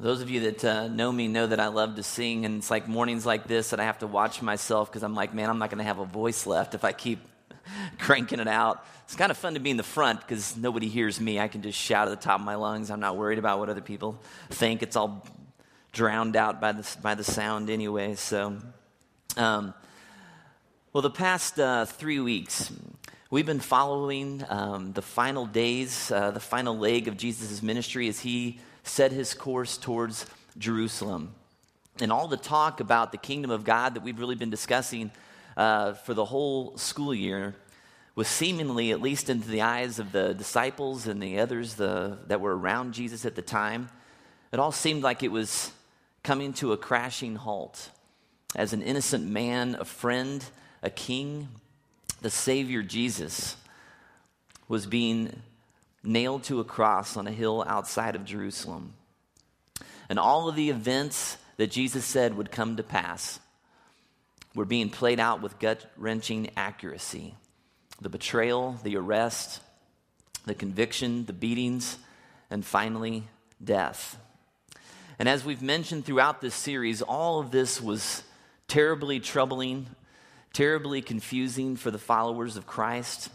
Those of you that know me know that I love to sing, and it's like mornings like this that I have to watch myself because I'm like, man, I'm not going to have a voice left if I keep cranking it out. It's kind of fun to be in the front because nobody hears me. I can just shout at the top of my lungs. I'm not worried about what other people think. It's all drowned out by the sound anyway. So, well, the past 3 weeks, we've been following the final days, the final leg of Jesus' ministry as he set his course towards Jerusalem. And all the talk about the kingdom of God that we've really been discussing for the whole school year was seemingly, at least into the eyes of the disciples and the others that were around Jesus at the time, it all seemed like it was coming to a crashing halt. As an innocent man, a friend, a king, the Savior Jesus was being nailed to a cross on a hill outside of Jerusalem. And all of the events that Jesus said would come to pass were being played out with gut-wrenching accuracy. The betrayal, the arrest, the conviction, the beatings, and finally, death. And as we've mentioned throughout this series, all of this was terribly troubling, terribly confusing for the followers of Christ.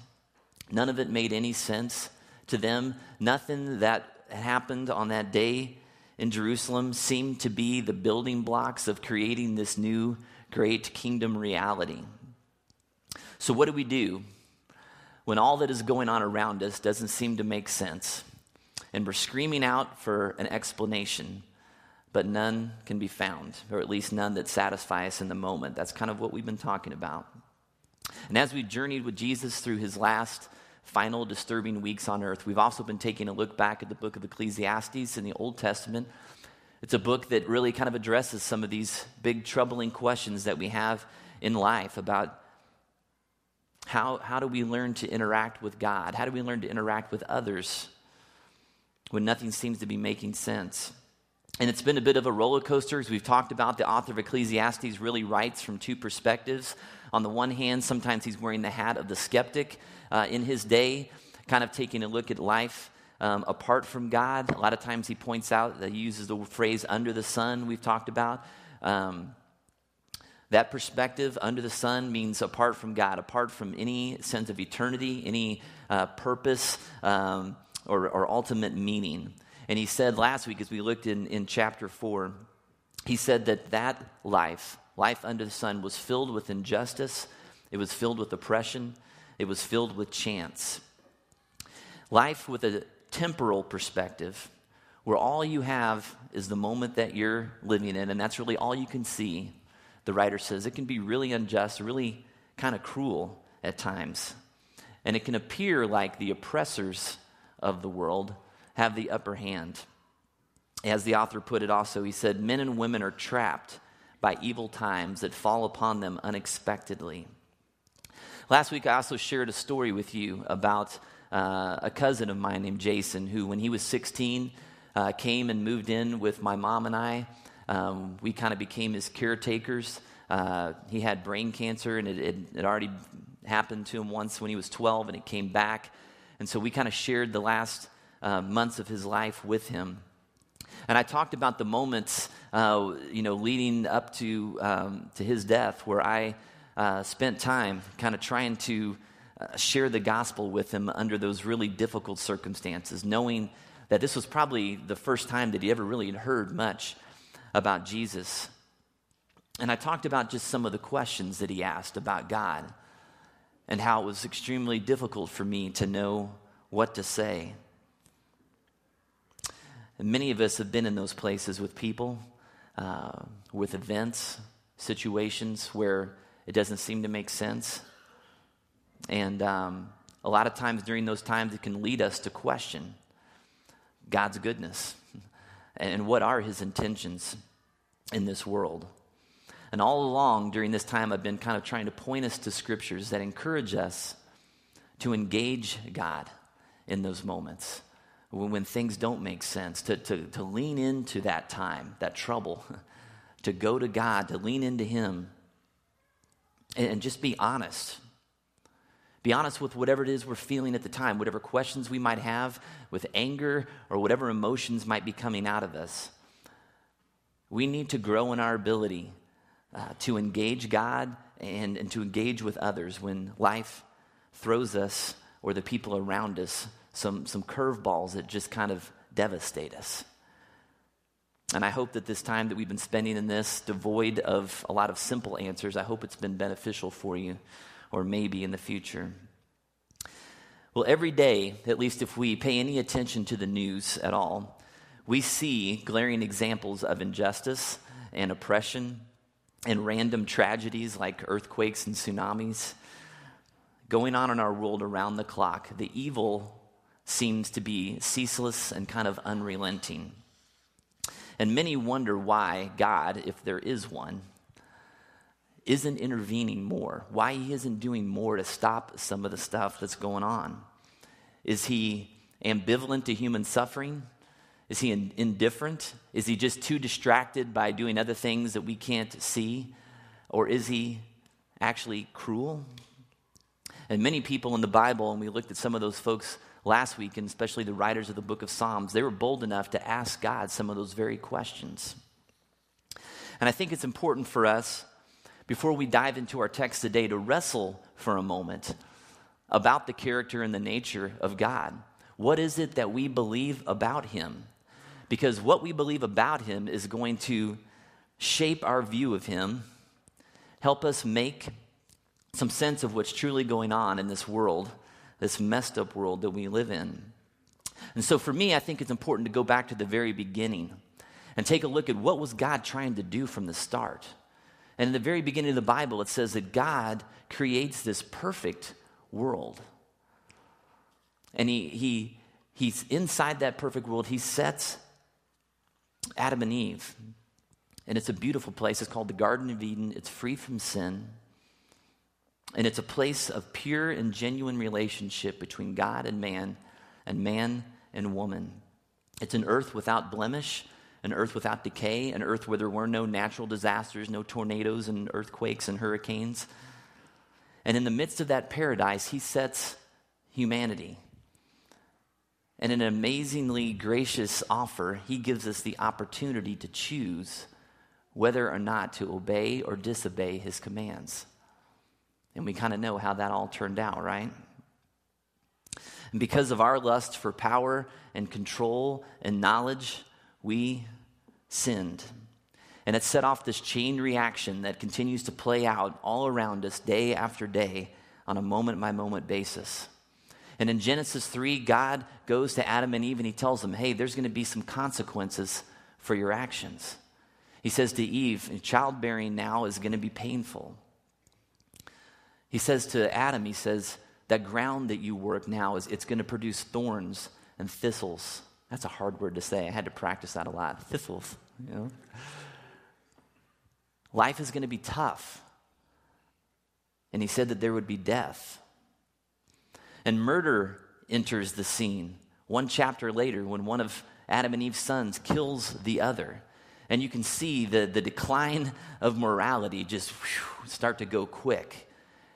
None of it made any sense to them. Nothing that happened on that day in Jerusalem seemed to be the building blocks of creating this new great kingdom reality. So what do we do when all that is going on around us doesn't seem to make sense and we're screaming out for an explanation, but none can be found, or at least none that satisfies us in the moment? That's kind of what we've been talking about. And as we journeyed with Jesus through his last final disturbing weeks on earth, we've also been taking a look back at the book of Ecclesiastes in the Old Testament. It's a book that really kind of addresses some of these big troubling questions that we have in life about how do we learn to interact with God? How do we learn to interact with others when nothing seems to be making sense? And it's been a bit of a roller coaster, as we've talked about. The author of Ecclesiastes really writes from two perspectives. On the one hand, sometimes he's wearing the hat of the skeptic in his day, kind of taking a look at life apart from God. A lot of times he points out, he uses the phrase under the sun we've talked about. That perspective, under the sun, means apart from God, apart from any sense of eternity, any purpose or ultimate meaning. And he said last week, as we looked in chapter 4, he said that life under the sun was filled with injustice, it was filled with oppression, it was filled with chance. Life with a temporal perspective, where all you have is the moment that you're living in, and that's really all you can see, the writer says. It can be really unjust, really kind of cruel at times. And it can appear like the oppressors of the world have the upper hand. As the author put it also, he said, men and women are trapped by evil times that fall upon them unexpectedly. Last week, I also shared a story with you about a cousin of mine named Jason, who, when he was 16, came and moved in with my mom and I. We kind of became his caretakers. He had brain cancer, and it already happened to him once when he was 12, and it came back. And so we kind of shared the last months of his life with him. And I talked about the moments, leading up to his death, where I spent time kind of trying to share the gospel with him under those really difficult circumstances, knowing that this was probably the first time that he ever really had heard much about Jesus. And I talked about just some of the questions that he asked about God and how it was extremely difficult for me to know what to say. And many of us have been in those places with people, with events, situations where it doesn't seem to make sense. And a lot of times during those times, it can lead us to question God's goodness and what are his intentions in this world. And all along during this time, I've been kind of trying to point us to scriptures that encourage us to engage God in those moments. When things don't make sense, to lean into that time, that trouble, to go to God, to lean into him, and just be honest. Be honest with whatever it is we're feeling at the time, whatever questions we might have with anger or whatever emotions might be coming out of us. We need to grow in our ability to engage God and to engage with others when life throws us or the people around us some curveballs that just kind of devastate us. And I hope that this time that we've been spending in this, devoid of a lot of simple answers, I hope it's been beneficial for you, or maybe in the future. Well, every day, at least if we pay any attention to the news at all, we see glaring examples of injustice and oppression and random tragedies like earthquakes and tsunamis going on in our world around the clock. The evil seems to be ceaseless and kind of unrelenting. And many wonder why God, if there is one, isn't intervening more, why he isn't doing more to stop some of the stuff that's going on. Is he ambivalent to human suffering? Is he indifferent? Is he just too distracted by doing other things that we can't see? Or is he actually cruel? And many people in the Bible, and we looked at some of those folks last week, and especially the writers of the book of Psalms, they were bold enough to ask God some of those very questions. And I think it's important for us, before we dive into our text today, to wrestle for a moment about the character and the nature of God. What is it that we believe about him? Because what we believe about him is going to shape our view of him, help us make some sense of what's truly going on in this world, this messed up world that we live in. And so for me, I think it's important to go back to the very beginning and take a look at what was God trying to do from the start. And in the very beginning of the Bible, it says that God creates this perfect world. And he's inside that perfect world. He sets Adam and Eve. And it's a beautiful place. It's called the Garden of Eden. It's free from sin. And it's a place of pure and genuine relationship between God and man and woman. It's an earth without blemish, an earth without decay, an earth where there were no natural disasters, no tornadoes and earthquakes and hurricanes. And in the midst of that paradise, he sets humanity. And in an amazingly gracious offer, he gives us the opportunity to choose whether or not to obey or disobey his commands. And we kind of know how that all turned out, right? And because of our lust for power and control and knowledge, we sinned. And it set off this chain reaction that continues to play out all around us day after day on a moment-by-moment basis. And in Genesis 3, God goes to Adam and Eve and he tells them, hey, there's going to be some consequences for your actions. He says to Eve, childbearing now is going to be painful. He says to Adam, he says, that ground that you work now, it's going to produce thorns and thistles. That's a hard word to say. I had to practice that a lot. Thistles, you know. Life is going to be tough. And he said that there would be death. And murder enters the scene one chapter later when one of Adam and Eve's sons kills the other. And you can see the decline of morality just start to go quick.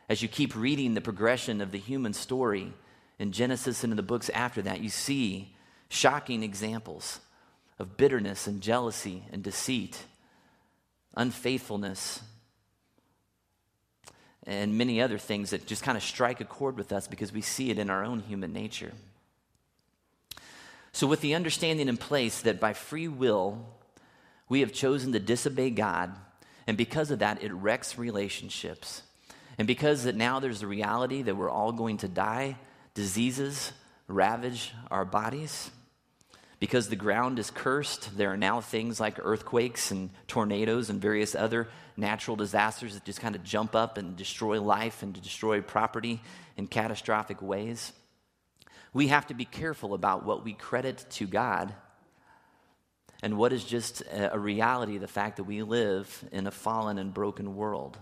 As you keep reading the progression of the human story in Genesis and in the books after that, you see shocking examples of bitterness and jealousy and deceit, unfaithfulness, and many other things that just kind of strike a chord with us because we see it in our own human nature. So with the understanding in place that by free will, we have chosen to disobey God, and because of that, it wrecks relationships. And because that now there's the reality that we're all going to die, diseases ravage our bodies. Because the ground is cursed, there are now things like earthquakes and tornadoes and various other natural disasters that just kind of jump up and destroy life and destroy property in catastrophic ways. We have to be careful about what we credit to God and what is just a reality, the fact that we live in a fallen and broken world.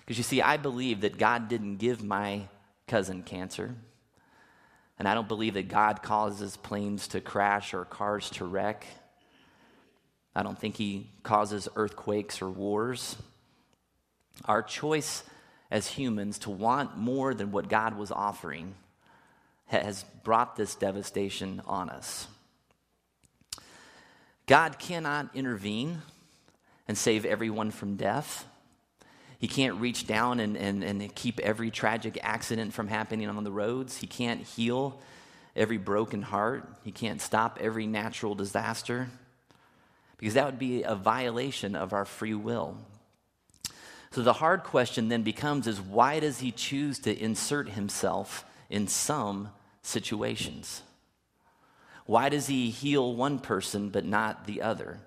Because you see, I believe that God didn't give my cousin cancer. And I don't believe that God causes planes to crash or cars to wreck. I don't think he causes earthquakes or wars. Our choice as humans to want more than what God was offering has brought this devastation on us. God cannot intervene and save everyone from death. He can't reach down and keep every tragic accident from happening on the roads. He can't heal every broken heart. He can't stop every natural disaster, because that would be a violation of our free will. So the hard question then becomes is, why does he choose to insert himself in some situations? Why does he heal one person but not the other?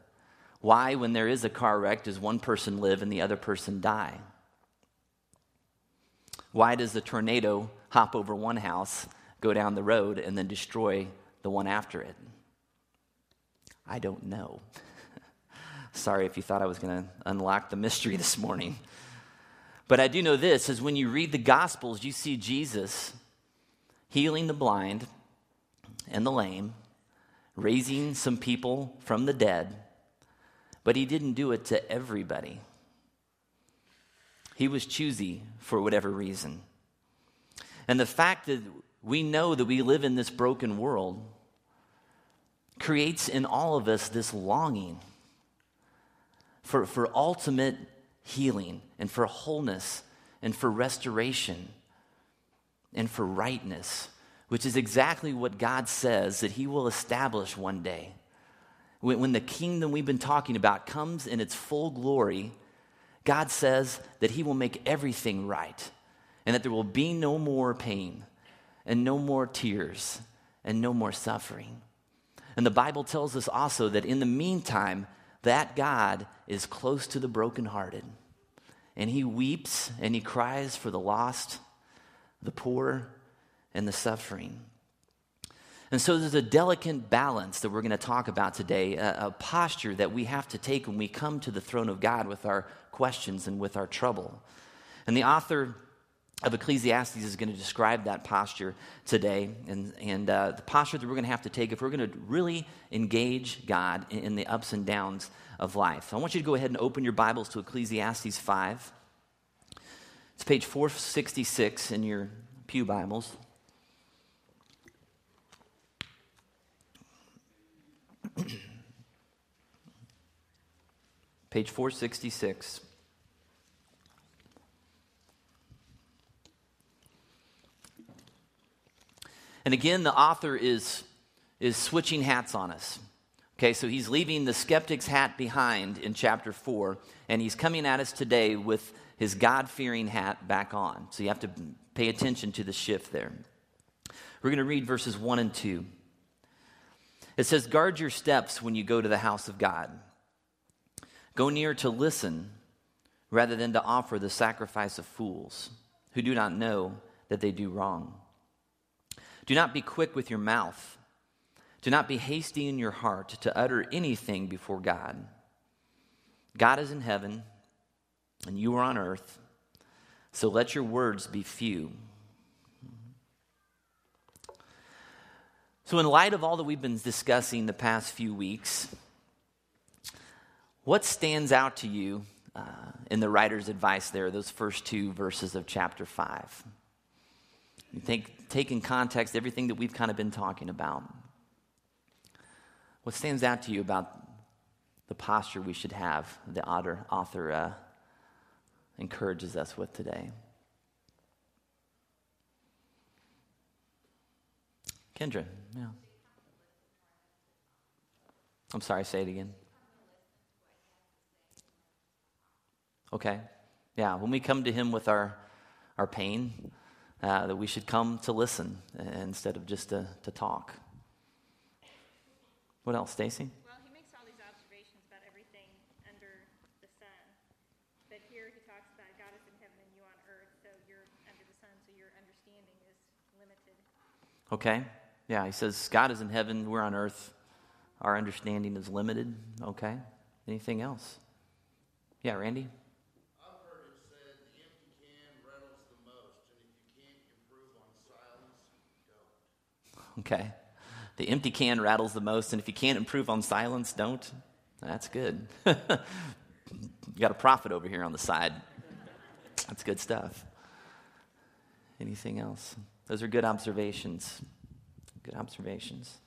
Why, when there is a car wreck, does one person live and the other person die? Why does the tornado hop over one house, go down the road, and then destroy the one after it? I don't know. Sorry if you thought I was going to unlock the mystery this morning. But I do know this, is when you read the Gospels, you see Jesus healing the blind and the lame, raising some people from the dead, but he didn't do it to everybody. He was choosy for whatever reason. And the fact that we know that we live in this broken world creates in all of us this longing for ultimate healing and for wholeness and for restoration and for rightness, which is exactly what God says that he will establish one day. When the kingdom we've been talking about comes in its full glory, God says that he will make everything right, and that there will be no more pain and no more tears and no more suffering. And the Bible tells us also that in the meantime, that God is close to the brokenhearted, and he weeps and he cries for the lost, the poor, and the suffering. And so there's a delicate balance that we're going to talk about today, a posture that we have to take when we come to the throne of God with our questions and with our trouble. And the author of Ecclesiastes is going to describe that posture today, and the posture that we're going to have to take if we're going to really engage God in the ups and downs of life. So I want you to go ahead and open your Bibles to Ecclesiastes 5. It's page 466 in your pew Bibles. Page 466. And again, the author is switching hats on us. Okay, so he's leaving the skeptic's hat behind in chapter 4, and he's coming at us today with his God-fearing hat back on. So you have to pay attention to the shift there. We're going to read verses 1 and 2. It says, "Guard your steps when you go to the house of God. Go near to listen rather than to offer the sacrifice of fools who do not know that they do wrong. Do not be quick with your mouth. Do not be hasty in your heart to utter anything before God. God is in heaven and you are on earth, so let your words be few." So in light of all that we've been discussing the past few weeks, what stands out to you in the writer's advice there, those first two verses of chapter 5? You think, take in context everything that we've kind of been talking about. What stands out to you about the posture we should have, the author encourages us with today? Kendra, yeah. I'm sorry, say it again. Okay, yeah, when we come to him with our pain, that we should come to listen instead of just to talk. What else, Stacy? Well, he makes all these observations about everything under the sun, but here he talks about God is in heaven and you on earth, so you're under the sun, so your understanding is limited. Okay. Yeah, he says, God is in heaven, we're on earth, our understanding is limited. Okay. Anything else? Yeah, Randy? I've heard it said the empty can rattles the most, and if you can't improve on silence, don't. Okay. The empty can rattles the most, and if you can't improve on silence, don't. That's good. You got a prophet over here on the side. That's good stuff. Anything else? Those are good observations. Good observations.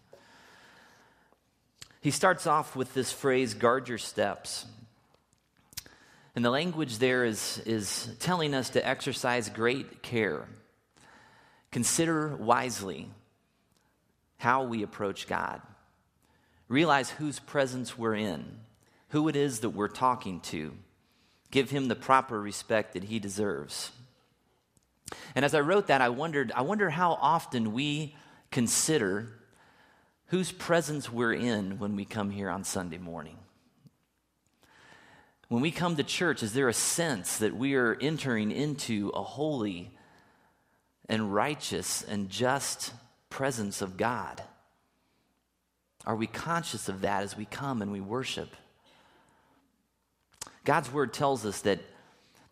He starts off with this phrase, guard your steps. And the language there is telling us to exercise great care. Consider wisely how we approach God. Realize whose presence we're in, who it is that we're talking to. Give him the proper respect that he deserves. And as I wrote that, I wonder how often we consider whose presence we're in when we come here on Sunday morning. When we come to church, is there a sense that we are entering into a holy and righteous and just presence of God? Are we conscious of that as we come and we worship? God's word tells us that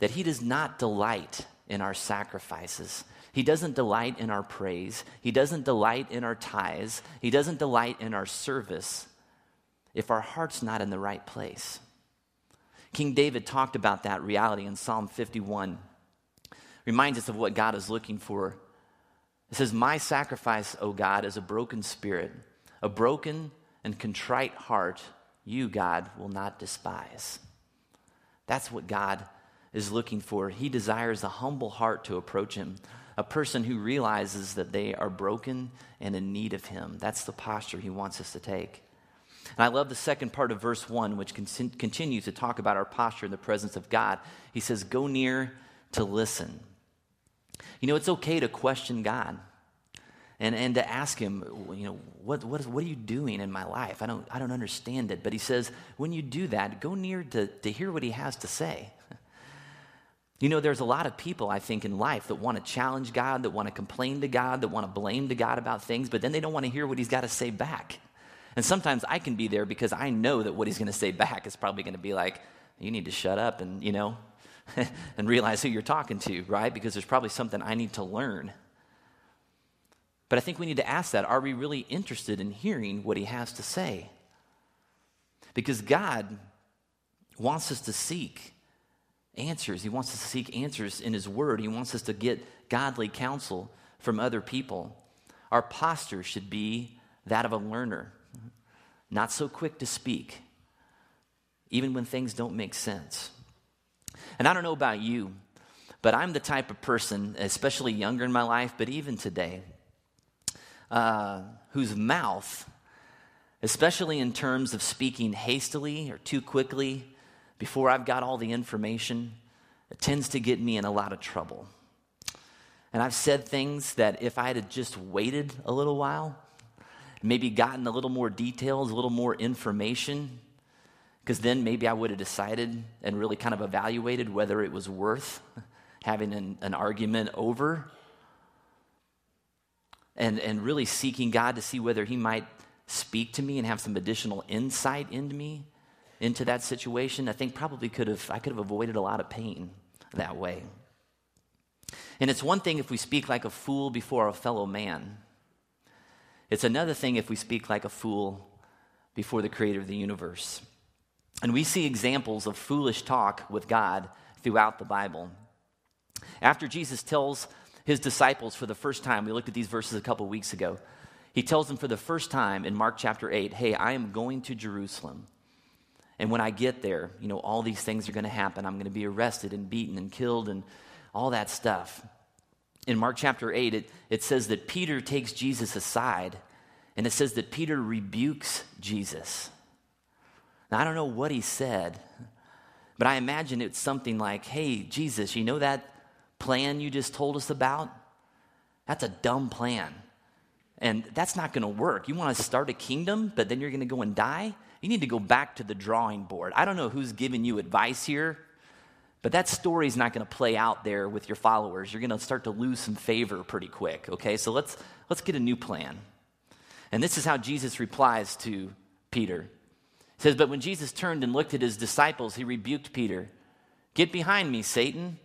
he does not delight in our sacrifices. He doesn't delight in our praise. He doesn't delight in our tithes. He doesn't delight in our service if our heart's not in the right place. King David talked about that reality in Psalm 51. Reminds us of what God is looking for. It says, "My sacrifice, O God, is a broken spirit, a broken and contrite heart, you, God, will not despise." That's what God is looking for. He desires a humble heart to approach him, a person who realizes that they are broken and in need of him. That's the posture he wants us to take. And I love the second part of verse 1, which continues to talk about our posture in the presence of God. He says, go near to listen. You know, it's okay to question God and to ask him, you know, what are you doing in my life? I don't understand it. But he says, when you do that, go near to hear what he has to say. You know, there's a lot of people, I think, in life that want to challenge God, that want to complain to God, that want to blame to God about things, but then they don't want to hear what he's got to say back. And sometimes I can be there because I know that what he's going to say back is probably going to be like, you need to shut up and, you know, and realize who you're talking to, right? Because there's probably something I need to learn. But I think we need to ask that. Are we really interested in hearing what he has to say? Because God wants us to seek answers. He wants us to seek answers in his word. He wants us to get godly counsel from other people. Our posture should be that of a learner, not so quick to speak, even when things don't make sense. And I don't know about you, but I'm the type of person, especially younger in my life, but even today, whose mouth, especially in terms of speaking hastily or too quickly, before I've got all the information, it tends to get me in a lot of trouble. And I've said things that if I had just waited a little while, maybe gotten a little more details, a little more information, because then maybe I would have decided and really kind of evaluated whether it was worth having an argument over and really seeking God to see whether he might speak to me and have some additional insight into me. Into that situation, I think probably I could have avoided a lot of pain that way. And it's one thing if we speak like a fool before a fellow man. It's another thing if we speak like a fool before the creator of the universe. And we see examples of foolish talk with God throughout the Bible. After Jesus tells his disciples for the first time, we looked at these verses a couple weeks ago, he tells them for the first time in Mark chapter 8, hey, I am going to Jerusalem. And when I get there, you know, all these things are going to happen. I'm going to be arrested and beaten and killed and all that stuff. In Mark chapter 8, it says that Peter takes Jesus aside, and it says that Peter rebukes Jesus. Now, I don't know what he said, but I imagine it's something like, hey, Jesus, you know that plan you just told us about? That's a dumb plan, and that's not going to work. You want to start a kingdom, but then you're going to go and die? You need to go back to the drawing board. I don't know who's giving you advice here, but that story's not going to play out there with your followers. You're going to start to lose some favor pretty quick, okay? So let's get a new plan. And this is how Jesus replies to Peter. He says, but when Jesus turned and looked at his disciples, he rebuked Peter. Get behind me, Satan,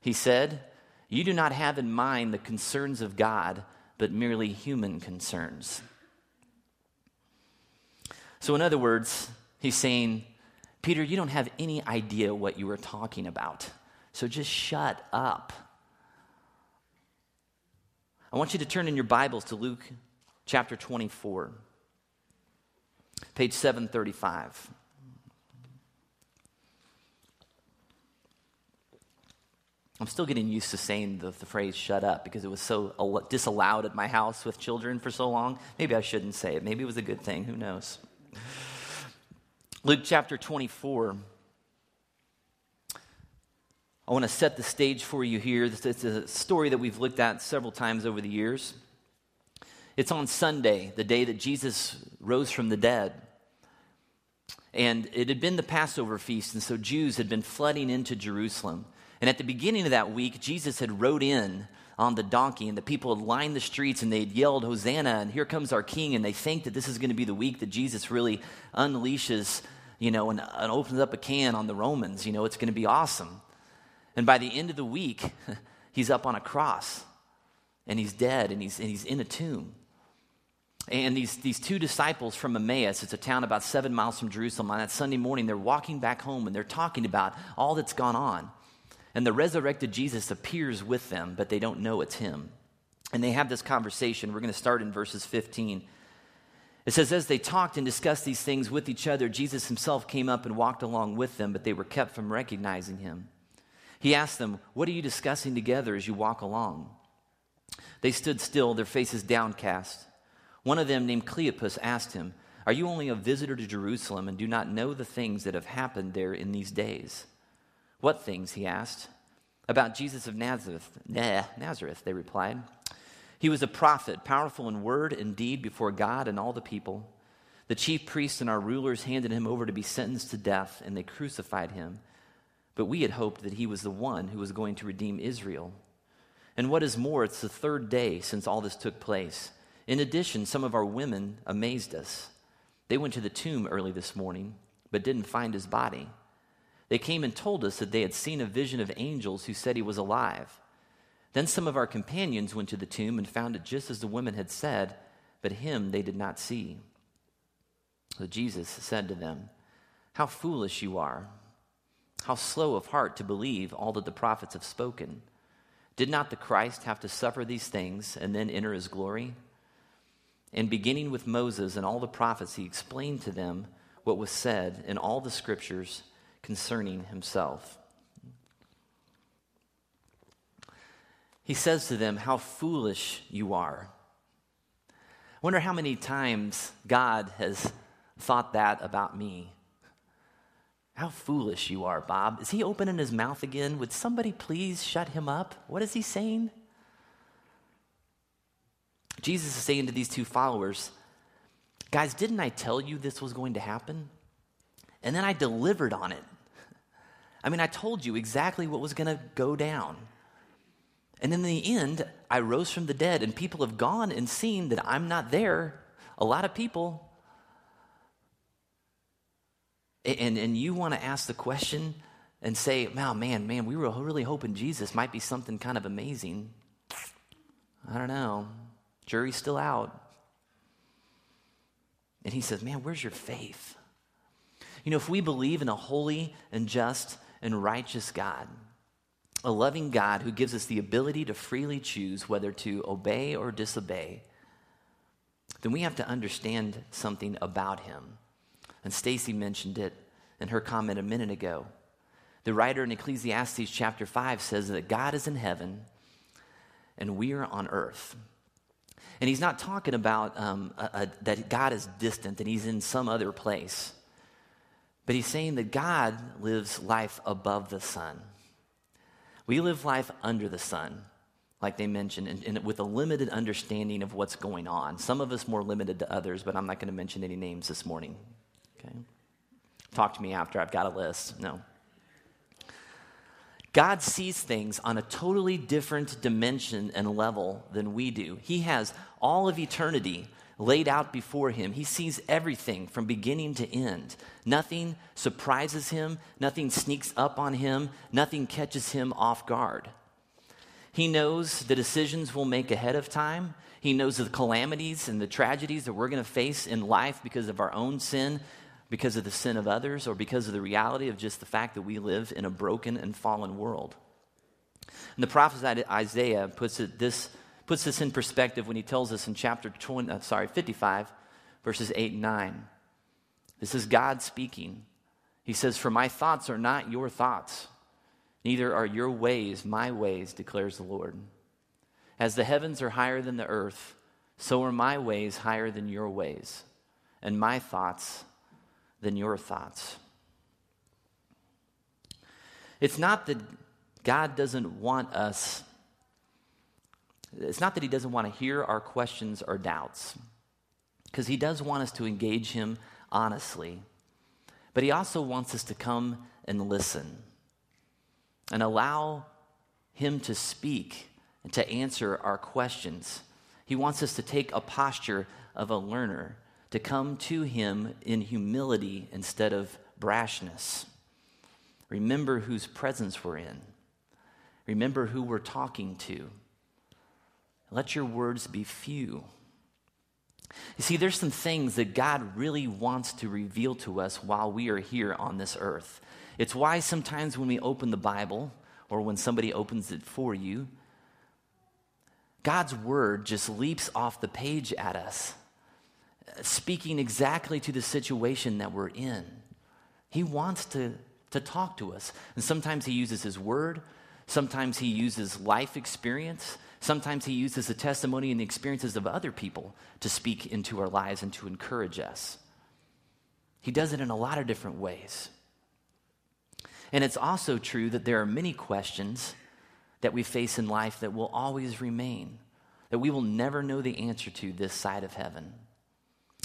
he said. You do not have in mind the concerns of God, but merely human concerns. So in other words, he's saying, Peter, you don't have any idea what you were talking about. So just shut up. I want you to turn in your Bibles to Luke chapter 24. page 735. I'm still getting used to saying the phrase shut up because it was so disallowed at my house with children for so long. Maybe I shouldn't say it. Maybe it was a good thing. Who knows? Luke chapter 24. I want to set the stage for you here. It's a story that we've looked at several times over the years. It's on Sunday, the day that Jesus rose from the dead. And it had been the Passover feast, and so Jews had been flooding into Jerusalem. And at the beginning of that week, Jesus had rode in on the donkey, and the people had lined the streets, and they had yelled, "Hosanna, and here comes our king," and they think that this is going to be the week that Jesus really unleashes, and opens up a can on the Romans. It's going to be awesome. And by the end of the week, he's up on a cross, and he's dead, and he's in a tomb. And these two disciples from Emmaus, it's a town about 7 miles from Jerusalem, on that Sunday morning, they're walking back home, and they're talking about all that's gone on. And the resurrected Jesus appears with them, but they don't know it's him. And they have this conversation. We're going to start in verses 15. It says, "As they talked and discussed these things with each other, Jesus himself came up and walked along with them, but they were kept from recognizing him. He asked them, 'What are you discussing together as you walk along?' They stood still, their faces downcast. One of them, named Cleopas, asked him, 'Are you only a visitor to Jerusalem and do not know the things that have happened there in these days?' 'What things?' he asked. 'About Jesus of Nazareth.' Nazareth, they replied. 'He was a prophet, powerful in word and deed before God and all the people. The chief priests and our rulers handed him over to be sentenced to death, and they crucified him. But we had hoped that he was the one who was going to redeem Israel. And what is more, it's the third day since all this took place. In addition, some of our women amazed us. They went to the tomb early this morning, but didn't find his body. They came and told us that they had seen a vision of angels who said he was alive. Then some of our companions went to the tomb and found it just as the women had said, but him they did not see.' So Jesus said to them, 'How foolish you are, how slow of heart to believe all that the prophets have spoken. Did not the Christ have to suffer these things and then enter his glory?' And beginning with Moses and all the prophets, he explained to them what was said in all the scriptures concerning himself." He says to them, "How foolish you are." I wonder how many times God has thought that about me. "How foolish you are, Bob." Is he opening his mouth again? Would somebody please shut him up? What is he saying? Jesus is saying to these two followers, "Guys, didn't I tell you this was going to happen? And then I delivered on it. I told you exactly what was going to go down. And in the end, I rose from the dead, and people have gone and seen that I'm not there. A lot of people. And you want to ask the question and say, 'Wow, man, we were really hoping Jesus might be something kind of amazing.' I don't know. Jury's still out." And he says, "Man, where's your faith?" If we believe in a holy and just and righteous God, a loving God who gives us the ability to freely choose whether to obey or disobey, then we have to understand something about him. And Stacy mentioned it in her comment a minute ago. The writer in Ecclesiastes chapter 5 says that God is in heaven and we are on earth. And he's not talking about that God is distant and he's in some other place. But he's saying that God lives life above the sun. We live life under the sun, like they mentioned, and with a limited understanding of what's going on. Some of us more limited to others, but I'm not going to mention any names this morning. Okay? Talk to me after. I've got a list. No. God sees things on a totally different dimension and level than we do. He has all of eternity laid out before him. He sees everything from beginning to end. Nothing surprises him. Nothing sneaks up on him. Nothing catches him off guard. He knows the decisions we'll make ahead of time. He knows the calamities and the tragedies that we're going to face in life because of our own sin, because of the sin of others, or because of the reality of just the fact that we live in a broken and fallen world. And the prophet Isaiah puts this in perspective when he tells us in chapter 55, verses 8 and 9. This is God speaking. He says, "For my thoughts are not your thoughts, neither are your ways my ways, declares the Lord. As the heavens are higher than the earth, so are my ways higher than your ways, and my thoughts than your thoughts." It's not that God doesn't want us, it's not that he doesn't want to hear our questions or doubts, because he does want us to engage him honestly, but he also wants us to come and listen and allow him to speak and to answer our questions. He wants us to take a posture of a learner, to come to him in humility instead of brashness. Remember whose presence we're in. Remember who we're talking to. Let your words be few. You see, there's some things that God really wants to reveal to us while we are here on this earth. It's why sometimes when we open the Bible, or when somebody opens it for you, God's word just leaps off the page at us, speaking exactly to the situation that we're in. He wants to talk to us. And sometimes he uses his word. Sometimes he uses life experience. Sometimes he uses the testimony and the experiences of other people to speak into our lives and to encourage us. He does it in a lot of different ways. And it's also true that there are many questions that we face in life that will always remain, that we will never know the answer to this side of heaven.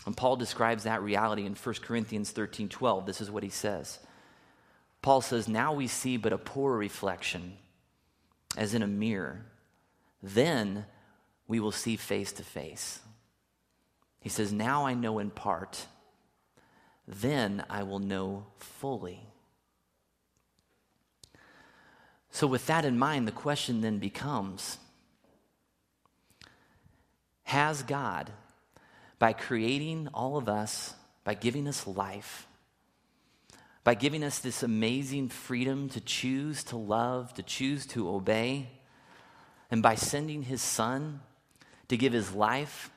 And Paul describes that reality in 1 Corinthians 13:12. This is what he says. Paul says, "Now we see but a poor reflection, as in a mirror. Then we will see face to face." He says, "Now I know in part. Then I will know fully." So with that in mind, the question then becomes, has God, by creating all of us, by giving us life, by giving us this amazing freedom to choose to love, to choose to obey, and by sending his son to give his life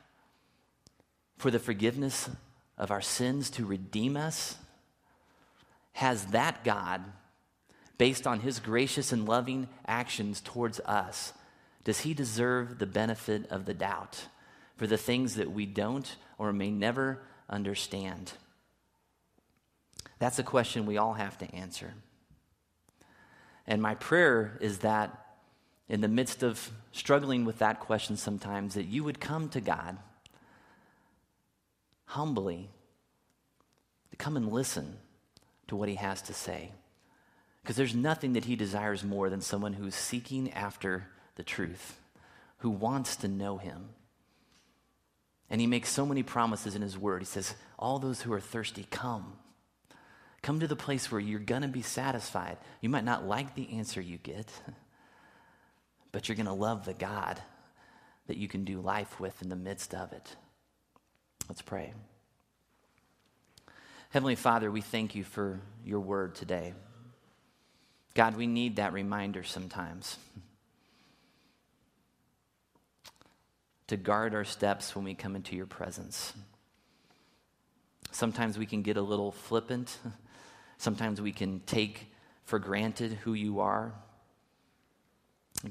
for the forgiveness of our sins, to redeem us, has that God, based on his gracious and loving actions towards us, does he deserve the benefit of the doubt for the things that we don't or may never understand? That's a question we all have to answer. And my prayer is that in the midst of struggling with that question sometimes, that you would come to God humbly, to come and listen to what he has to say. Because there's nothing that he desires more than someone who's seeking after the truth, who wants to know him. And he makes so many promises in his word. He says, all those who are thirsty, come. Come to the place where you're going to be satisfied. You might not like the answer you get, but you're going to love the God that you can do life with in the midst of it. Let's pray. Heavenly Father, we thank you for your word today. God, we need that reminder sometimes to guard our steps when we come into your presence. Sometimes we can get a little flippant. Sometimes we can take for granted who you are.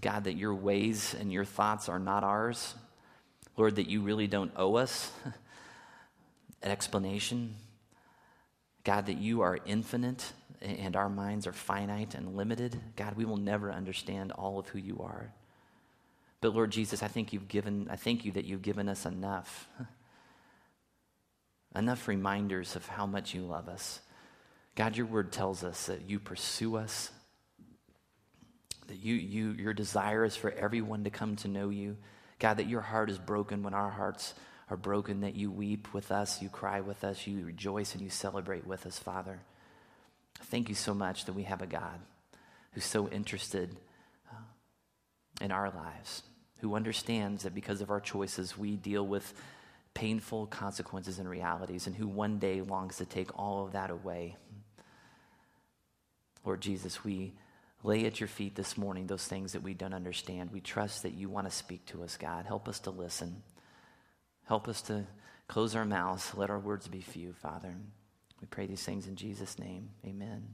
God, that your ways and your thoughts are not ours. Lord, that you really don't owe us an explanation. God, that you are infinite and our minds are finite and limited. God, we will never understand all of who you are. But Lord Jesus, I thank you that you've given us enough reminders of how much you love us. God, your word tells us that you pursue us, that your desire is for everyone to come to know you. God, that your heart is broken when our hearts are broken, that you weep with us, you cry with us, you rejoice, and you celebrate with us, Father. Thank you so much that we have a God who's so interested in our lives, who understands that because of our choices, we deal with painful consequences and realities, and who one day longs to take all of that away. Lord Jesus, we lay at your feet this morning those things that we don't understand. We trust that you want to speak to us, God. Help us to listen. Help us to close our mouths. Let our words be few, Father. We pray these things in Jesus' name. Amen.